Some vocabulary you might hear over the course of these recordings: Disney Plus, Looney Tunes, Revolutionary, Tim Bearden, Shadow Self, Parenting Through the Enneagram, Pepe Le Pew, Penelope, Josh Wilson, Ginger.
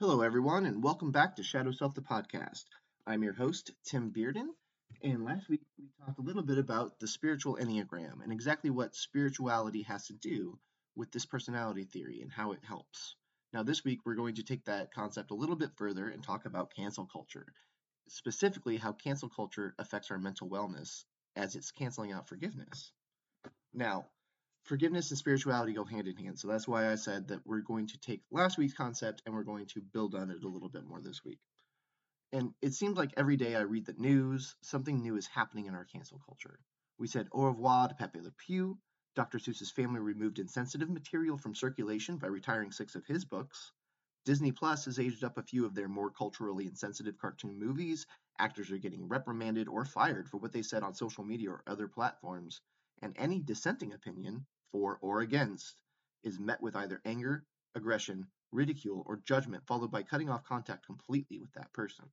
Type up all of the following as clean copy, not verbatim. Hello, everyone, and welcome back to Shadow Self, the podcast. I'm your host, Tim Bearden, and last week we talked a little bit about the spiritual Enneagram and exactly what spirituality has to do with this personality theory and how it helps. Now, this week we're going to take that concept a little bit further and talk about cancel culture, specifically how cancel culture affects our mental wellness as it's canceling out forgiveness. Now, forgiveness and spirituality go hand in hand, so that's why I said that we're going to take last week's concept and we're going to build on it a little bit more this week. And it seems like every day I read the news, something new is happening in our cancel culture. We said au revoir to Pepe Le Pew, Dr. Seuss's family removed insensitive material from circulation by retiring 6 of his books, Disney Plus has aged up a few of their more culturally insensitive cartoon movies, actors are getting reprimanded or fired for what they said on social media or other platforms, and any dissenting opinion for or against is met with either anger, aggression, ridicule, or judgment, followed by cutting off contact completely with that person.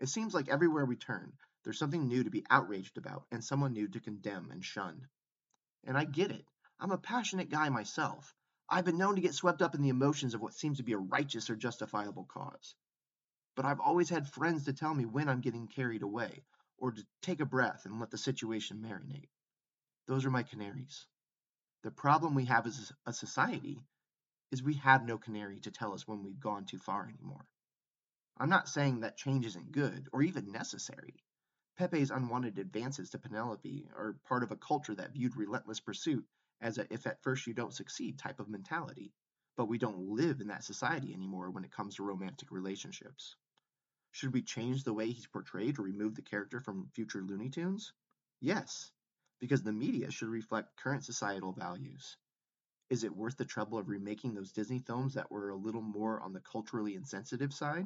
It seems like everywhere we turn, there's something new to be outraged about and someone new to condemn and shun. And I get it. I'm a passionate guy myself. I've been known to get swept up in the emotions of what seems to be a righteous or justifiable cause. But I've always had friends to tell me when I'm getting carried away, or to take a breath and let the situation marinate. Those are my canaries. The problem we have as a society is we have no canary to tell us when we've gone too far anymore. I'm not saying that change isn't good or even necessary. Pepe's unwanted advances to Penelope are part of a culture that viewed relentless pursuit as a if at first you don't succeed type of mentality, but we don't live in that society anymore when it comes to romantic relationships. Should we change the way he's portrayed or remove the character from future Looney Tunes? Yes. Because the media should reflect current societal values. Is it worth the trouble of remaking those Disney films that were a little more on the culturally insensitive side?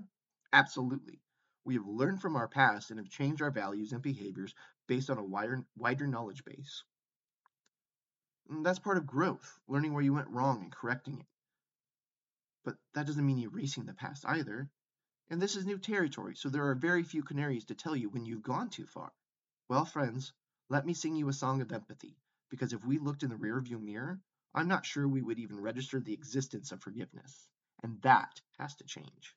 Absolutely. We have learned from our past and have changed our values and behaviors based on a wider knowledge base. And that's part of growth, learning where you went wrong and correcting it. But that doesn't mean erasing the past either. And this is new territory, so there are very few canaries to tell you when you've gone too far. Well, friends, let me sing you a song of empathy, because if we looked in the rearview mirror, I'm not sure we would even register the existence of forgiveness, and that has to change.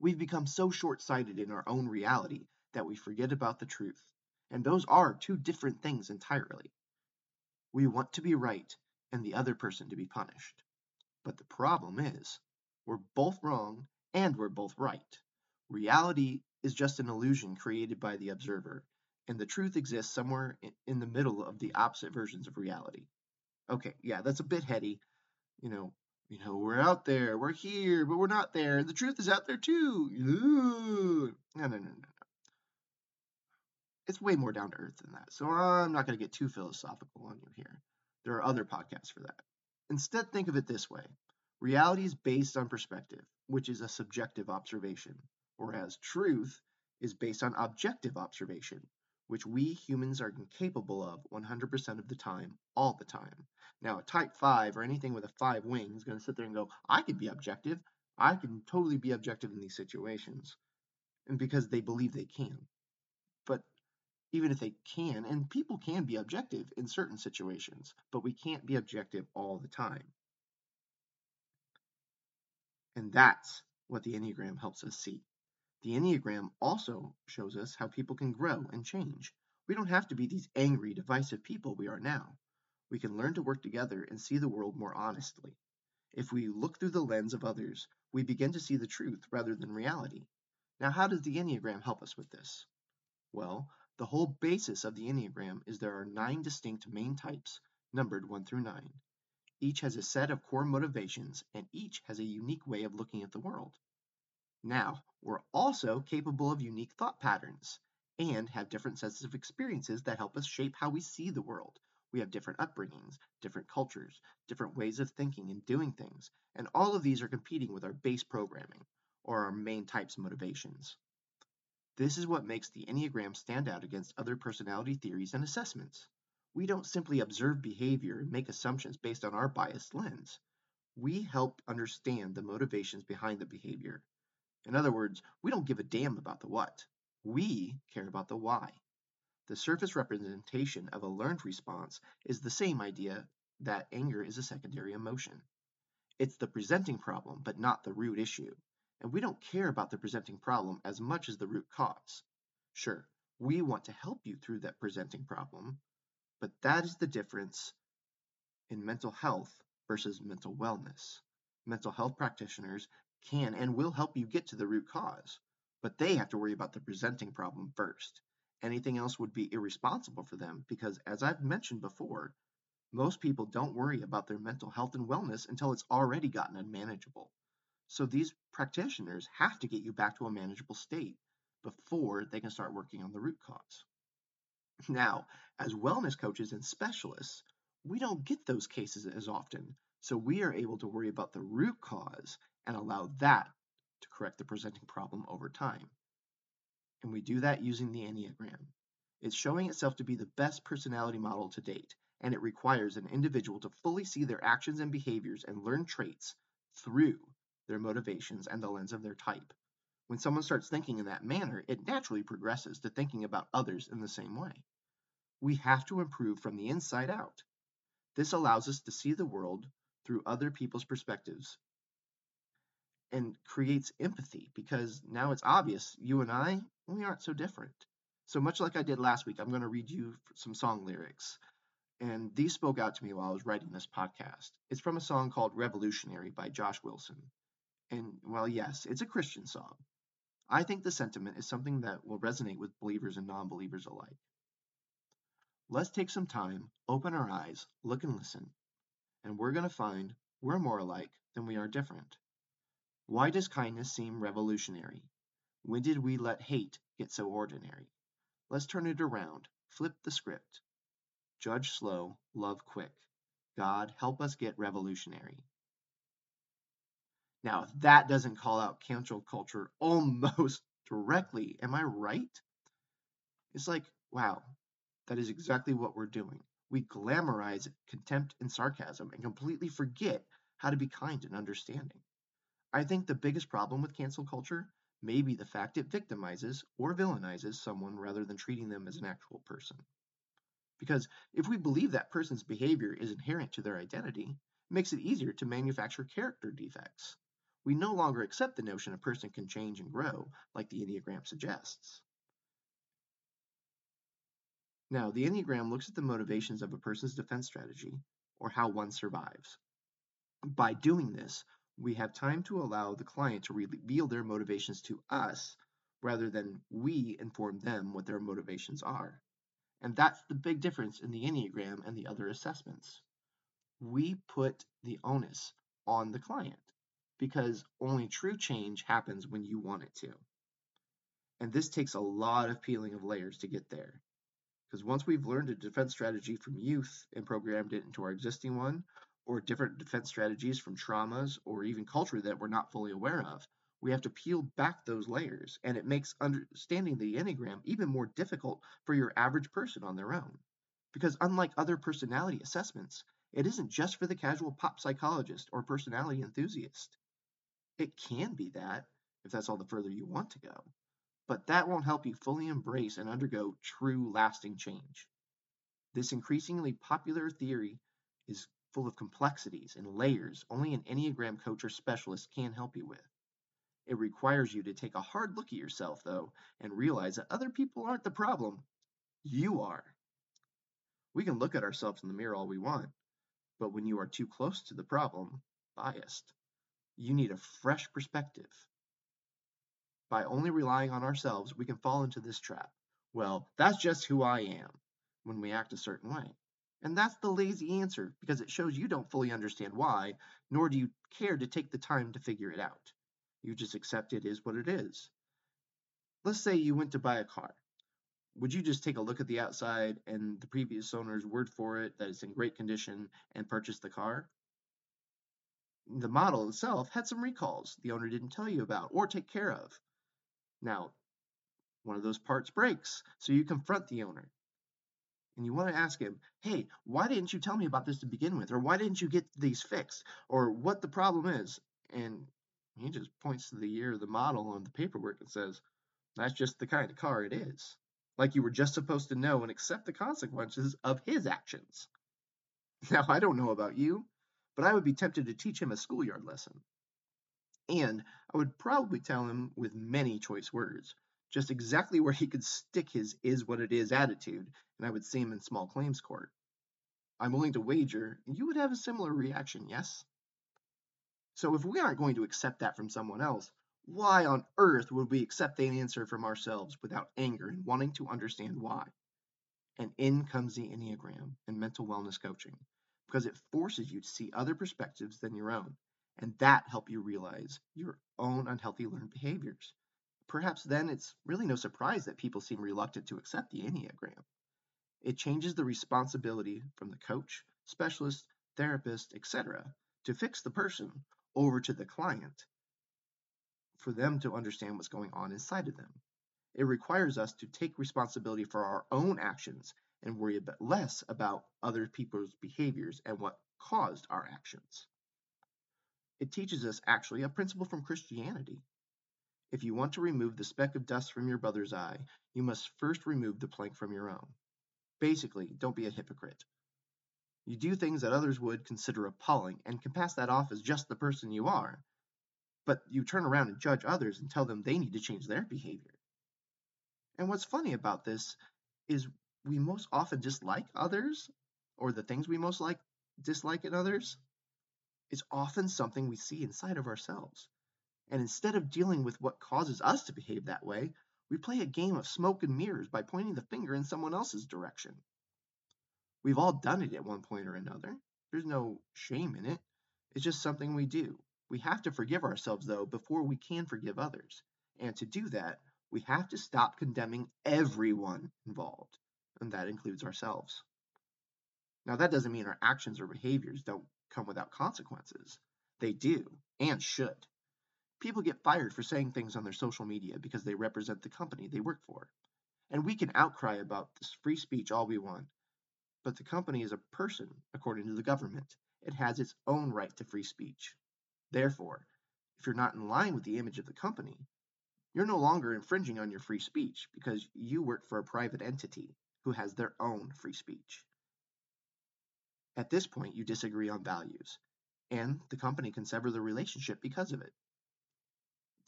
We've become so short-sighted in our own reality that we forget about the truth, and those are two different things entirely. We want to be right and the other person to be punished, but the problem is we're both wrong and we're both right. Reality is just an illusion created by the observer, and the truth exists somewhere in the middle of the opposite versions of reality. Okay, yeah, that's a bit heady. You know, we're out there, we're here, but we're not there. The truth is out there too. Ooh. No. It's way more down to earth than that, so I'm not going to get too philosophical on you here. There are other podcasts for that. Instead, think of it this way. Reality is based on perspective, which is a subjective observation, whereas truth is based on objective observation, which we humans are incapable of 100% of the time, all the time. Now, a type 5 or anything with a 5 wing is going to sit there and go, I could be objective. I can totally be objective in these situations. And because they believe they can. But even if they can, and people can be objective in certain situations, but we can't be objective all the time. And that's what the Enneagram helps us see. The Enneagram also shows us how people can grow and change. We don't have to be these angry, divisive people we are now. We can learn to work together and see the world more honestly. If we look through the lens of others, we begin to see the truth rather than reality. Now, how does the Enneagram help us with this? Well, the whole basis of the Enneagram is there are 9 distinct main types, numbered 1 through 9. Each has a set of core motivations, and each has a unique way of looking at the world. Now, we're also capable of unique thought patterns and have different sets of experiences that help us shape how we see the world. We have different upbringings, different cultures, different ways of thinking and doing things, and all of these are competing with our base programming or our main types motivations. This is what makes the Enneagram stand out against other personality theories and assessments. We don't simply observe behavior and make assumptions based on our biased lens. We help understand the motivations behind the behavior. In other words, we don't give a damn about the what. We care about the why. The surface representation of a learned response is the same idea that anger is a secondary emotion. It's the presenting problem, but not the root issue. And we don't care about the presenting problem as much as the root cause. Sure, we want to help you through that presenting problem, but that is the difference in mental health versus mental wellness. Mental health practitioners can and will help you get to the root cause, but they have to worry about the presenting problem first. Anything else would be irresponsible for them because, as I've mentioned before, most people don't worry about their mental health and wellness until it's already gotten unmanageable. So these practitioners have to get you back to a manageable state before they can start working on the root cause. Now, as wellness coaches and specialists, we don't get those cases as often, so we are able to worry about the root cause and allow that to correct the presenting problem over time. And we do that using the Enneagram. It's showing itself to be the best personality model to date, and it requires an individual to fully see their actions and behaviors and learn traits through their motivations and the lens of their type. When someone starts thinking in that manner, it naturally progresses to thinking about others in the same way. We have to improve from the inside out. This allows us to see the world through other people's perspectives and creates empathy, because now it's obvious you and I, we aren't so different. So much like I did last week, I'm going to read you some song lyrics. And these spoke out to me while I was writing this podcast. It's from a song called Revolutionary by Josh Wilson. And, well, yes, it's a Christian song. I think the sentiment is something that will resonate with believers and non-believers alike. Let's take some time, open our eyes, look and listen, and we're going to find we're more alike than we are different. Why does kindness seem revolutionary? When did we let hate get so ordinary? Let's turn it around, flip the script. Judge slow, love quick. God, help us get revolutionary. Now, if that doesn't call out cancel culture almost directly, am I right? It's like, wow, that is exactly what we're doing. We glamorize contempt and sarcasm and completely forget how to be kind and understanding. I think the biggest problem with cancel culture may be the fact it victimizes or villainizes someone rather than treating them as an actual person. Because if we believe that person's behavior is inherent to their identity, it makes it easier to manufacture character defects. We no longer accept the notion a person can change and grow, like the Enneagram suggests. Now, the Enneagram looks at the motivations of a person's defense strategy, or how one survives. By doing this, we have time to allow the client to reveal their motivations to us, rather than we inform them what their motivations are. And that's the big difference in the Enneagram and the other assessments. We put the onus on the client, because only true change happens when you want it to. And this takes a lot of peeling of layers to get there. Because once we've learned a defense strategy from youth and programmed it into our existing one, or different defense strategies from traumas or even culture that we're not fully aware of, we have to peel back those layers, and it makes understanding the Enneagram even more difficult for your average person on their own. Because unlike other personality assessments, it isn't just for the casual pop psychologist or personality enthusiast. It can be that, if that's all the further you want to go. But that won't help you fully embrace and undergo true lasting change. This increasingly popular theory is full of complexities and layers only an Enneagram coach or specialist can help you with. It requires you to take a hard look at yourself, though, and realize that other people aren't the problem. You are. We can look at ourselves in the mirror all we want, but when you are too close to the problem, biased, you need a fresh perspective. By only relying on ourselves, we can fall into this trap. Well, that's just who I am, when we act a certain way. And that's the lazy answer, because it shows you don't fully understand why, nor do you care to take the time to figure it out. You just accept it is what it is. Let's say you went to buy a car. Would you just take a look at the outside and the previous owner's word for it that it's in great condition and purchase the car? The model itself had some recalls the owner didn't tell you about or take care of. Now, one of those parts breaks, so you confront the owner. And you want to ask him, hey, why didn't you tell me about this to begin with? Or why didn't you get these fixed? Or what the problem is? And he just points to the year of the model on the paperwork and says, that's just the kind of car it is. Like you were just supposed to know and accept the consequences of his actions. Now, I don't know about you, but I would be tempted to teach him a schoolyard lesson. And I would probably tell him with many choice words, just exactly where he could stick his is-what-it-is attitude, and I would see him in small claims court. I'm willing to wager you would have a similar reaction, yes? So if we aren't going to accept that from someone else, why on earth would we accept that answer from ourselves without anger and wanting to understand why? And in comes the Enneagram and mental wellness coaching, because it forces you to see other perspectives than your own, and that helps you realize your own unhealthy learned behaviors. Perhaps then it's really no surprise that people seem reluctant to accept the Enneagram. It changes the responsibility from the coach, specialist, therapist, etc., to fix the person over to the client for them to understand what's going on inside of them. It requires us to take responsibility for our own actions and worry a bit less about other people's behaviors and what caused our actions. It teaches us actually a principle from Christianity. If you want to remove the speck of dust from your brother's eye, you must first remove the plank from your own. Basically, don't be a hypocrite. You do things that others would consider appalling and can pass that off as just the person you are, but you turn around and judge others and tell them they need to change their behavior. And what's funny about this is we most often dislike others, or the things we most dislike in others is often something we see inside of ourselves. And instead of dealing with what causes us to behave that way, we play a game of smoke and mirrors by pointing the finger in someone else's direction. We've all done it at one point or another. There's no shame in it. It's just something we do. We have to forgive ourselves, though, before we can forgive others. And to do that, we have to stop condemning everyone involved, and that includes ourselves. Now, that doesn't mean our actions or behaviors don't come without consequences. They do, and should. People get fired for saying things on their social media because they represent the company they work for. And we can outcry about this free speech all we want, but the company is a person, according to the government. It has its own right to free speech. Therefore, if you're not in line with the image of the company, you're no longer infringing on your free speech because you work for a private entity who has their own free speech. At this point, you disagree on values, and the company can sever the relationship because of it.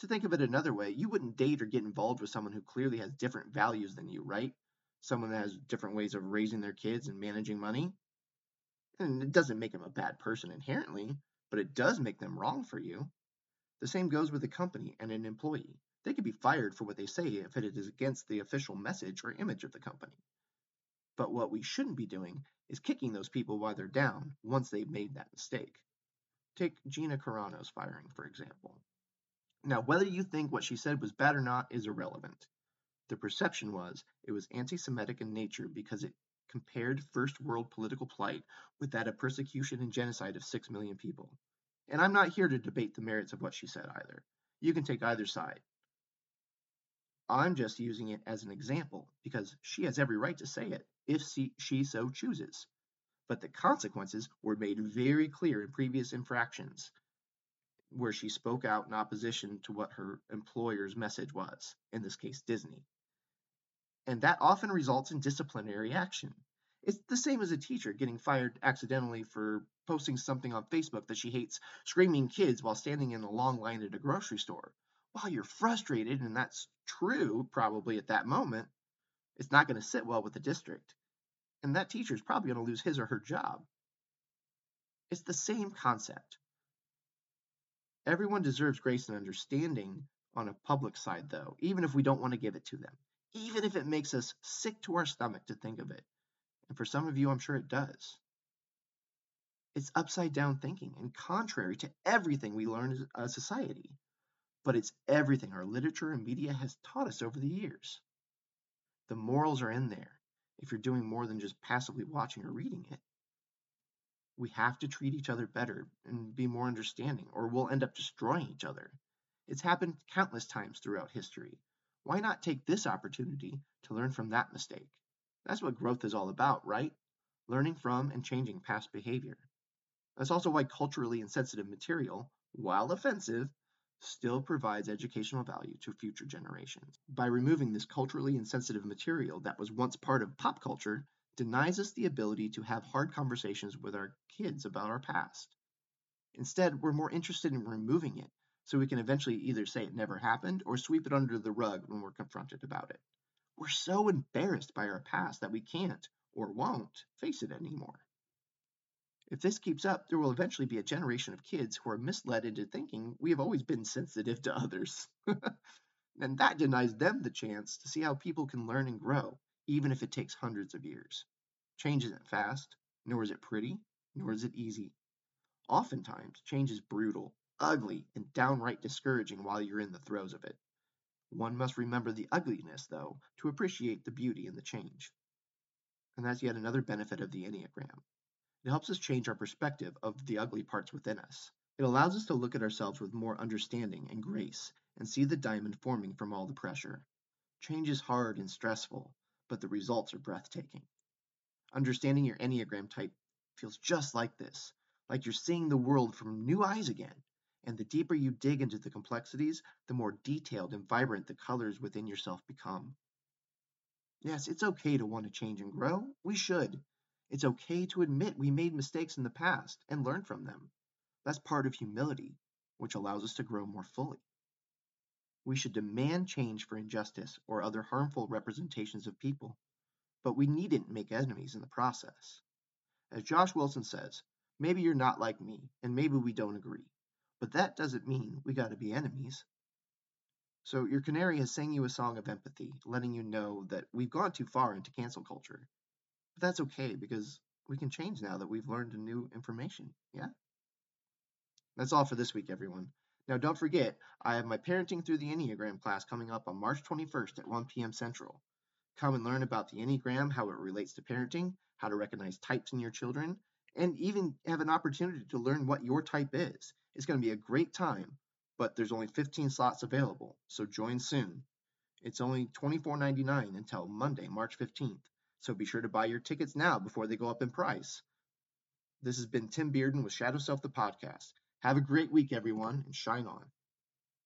To think of it another way, you wouldn't date or get involved with someone who clearly has different values than you, right? Someone that has different ways of raising their kids and managing money. And it doesn't make them a bad person inherently, but it does make them wrong for you. The same goes with a company and an employee. They could be fired for what they say if it is against the official message or image of the company. But what we shouldn't be doing is kicking those people while they're down once they've made that mistake. Take Gina Carano's firing, for example. Now, whether you think what she said was bad or not is irrelevant. The perception was it was anti-Semitic in nature because it compared first world political plight with that of persecution and genocide of 6 million people. And I'm not here to debate the merits of what she said either. You can take either side. I'm just using it as an example because she has every right to say it if she so chooses. But the consequences were made very clear in previous infractions where she spoke out in opposition to what her employer's message was, in this case Disney. And that often results in disciplinary action. It's the same as a teacher getting fired accidentally for posting something on Facebook that she hates, screaming kids while standing in a long line at a grocery store. While you're frustrated, and that's true probably at that moment, it's not going to sit well with the district. And that teacher is probably going to lose his or her job. It's the same concept. Everyone deserves grace and understanding on a public side, though, even if we don't want to give it to them, even if it makes us sick to our stomach to think of it. And for some of you, I'm sure it does. It's upside-down thinking and contrary to everything we learn as a society. But it's everything our literature and media has taught us over the years. The morals are in there if you're doing more than just passively watching or reading it. We have to treat each other better and be more understanding, or we'll end up destroying each other. It's happened countless times throughout history. Why not take this opportunity to learn from that mistake? That's what growth is all about, right? Learning from and changing past behavior. That's also why culturally insensitive material, while offensive, still provides educational value to future generations. By removing this culturally insensitive material that was once part of pop culture, denies us the ability to have hard conversations with our kids about our past. Instead, we're more interested in removing it, so we can eventually either say it never happened or sweep it under the rug when we're confronted about it. We're so embarrassed by our past that we can't or won't face it anymore. If this keeps up, there will eventually be a generation of kids who are misled into thinking we have always been sensitive to others. And that denies them the chance to see how people can learn and grow, even if it takes hundreds of years. Change isn't fast, nor is it pretty, nor is it easy. Oftentimes, change is brutal, ugly, and downright discouraging while you're in the throes of it. One must remember the ugliness, though, to appreciate the beauty in the change. And that's yet another benefit of the Enneagram. It helps us change our perspective of the ugly parts within us. It allows us to look at ourselves with more understanding and grace, and see the diamond forming from all the pressure. Change is hard and stressful, but the results are breathtaking. Understanding your Enneagram type feels just like this, like you're seeing the world from new eyes again. And the deeper you dig into the complexities, the more detailed and vibrant the colors within yourself become. Yes, it's okay to want to change and grow. We should. It's okay to admit we made mistakes in the past and learn from them. That's part of humility, which allows us to grow more fully. We should demand change for injustice or other harmful representations of people, but we needn't make enemies in the process. As Josh Wilson says, maybe you're not like me, and maybe we don't agree. But that doesn't mean we gotta be enemies. So your canary has sang you a song of empathy, letting you know that we've gone too far into cancel culture. But that's okay, because we can change now that we've learned new information, yeah? That's all for this week, everyone. Now don't forget, I have my Parenting Through the Enneagram class coming up on March 21st at 1 p.m. Central. Come and learn about the Enneagram, how it relates to parenting, how to recognize types in your children, and even have an opportunity to learn what your type is. It's going to be a great time, but there's only 15 slots available, so join soon. It's only $24.99 until Monday, March 15th, so be sure to buy your tickets now before they go up in price. This has been Tim Bearden with Shadow Self, the podcast. Have a great week, everyone, and shine on.